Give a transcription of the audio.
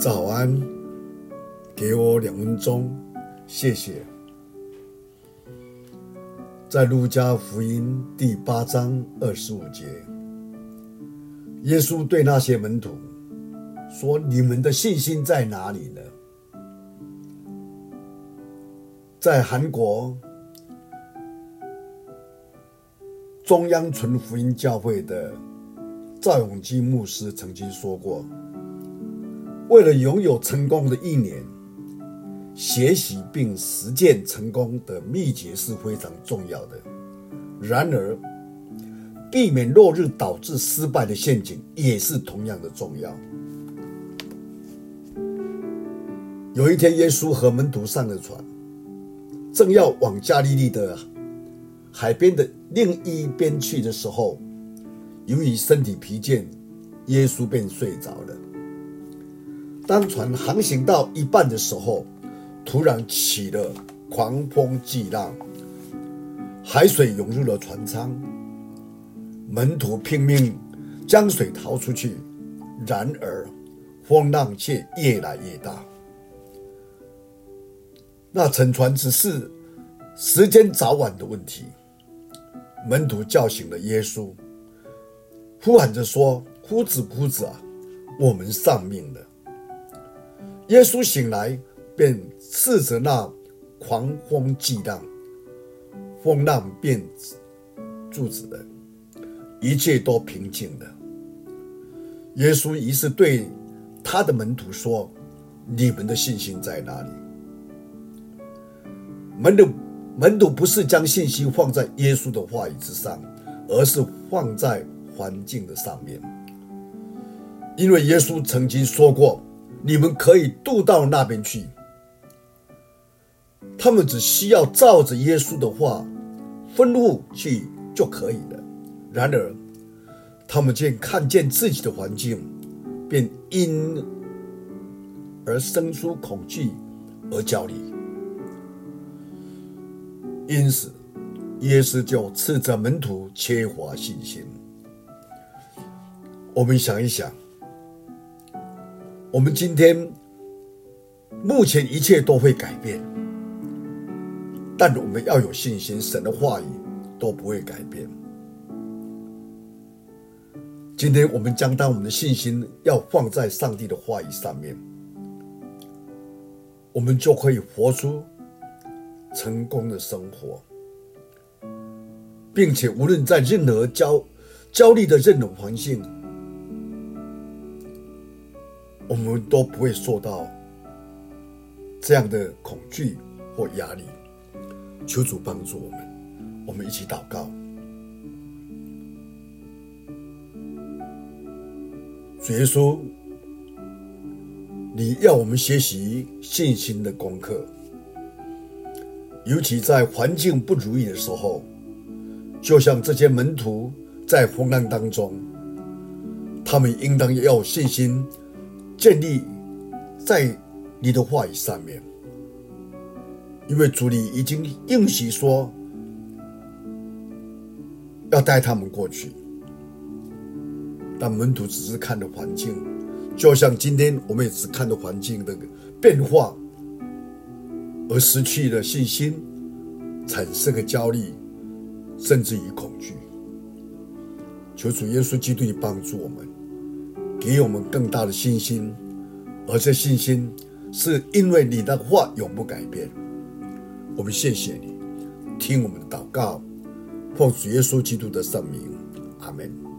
早安，给我2分钟，谢谢。在路加福音第8章25节，耶稣对那些门徒说：你们的信心在哪里呢？在韩国中央纯福音教会的赵永基牧师曾经说过，为了拥有成功的意念，学习并实践成功的秘诀是非常重要的。然而，避免落入导致失败的陷阱也是同样的重要。有一天，耶稣和门徒上了船，正要往加利利的海边的另一边去的时候，由于身体疲倦，耶稣便睡着了。当船航行到一半的时候，突然起了狂风巨浪，海水涌入了船舱，门徒拼命将水逃出去，然而风浪却越来越大。那沉船只是时间早晚的问题。门徒叫醒了耶稣，呼喊着说：夫子，夫子啊，我们丧命了。耶稣醒来，便斥责那狂风巨浪，风浪便住止了，一切都平静了。耶稣于是对他的门徒说：你们的信心在哪里？门徒不是将信息放在耶稣的话语之上，而是放在环境的上面。因为耶稣曾经说过，你们可以渡到那边去。他们只需要照着耶稣的话吩咐去就可以了。然而他们竟看见自己的环境，便因而生出恐惧而焦虑。因此，耶稣就斥责门徒缺乏信心。我们想一想，我们今天目前一切都会改变，但我们要有信心，神的话语都不会改变。今天我们将当我们的信心要放在上帝的话语上面，我们就可以活出成功的生活，并且无论在任何焦虑的任何环境，我们都不会受到这样的恐惧或压力。求主帮助我们，我们一起祷告。主耶稣，你要我们学习信心的功课，尤其在环境不如意的时候，就像这些门徒在风浪当中，他们应当要有信心建立在你的话语上面，因为主你已经应许说要带他们过去。但门徒只是看着环境，就像今天我们也只看着环境的变化而失去了信心，产生了焦虑，甚至于恐惧。求主耶稣基督帮助我们，给我们更大的信心，而这信心是因为你的话永不改变。我们谢谢你，听我们的祷告，奉主耶稣基督的圣名，阿们。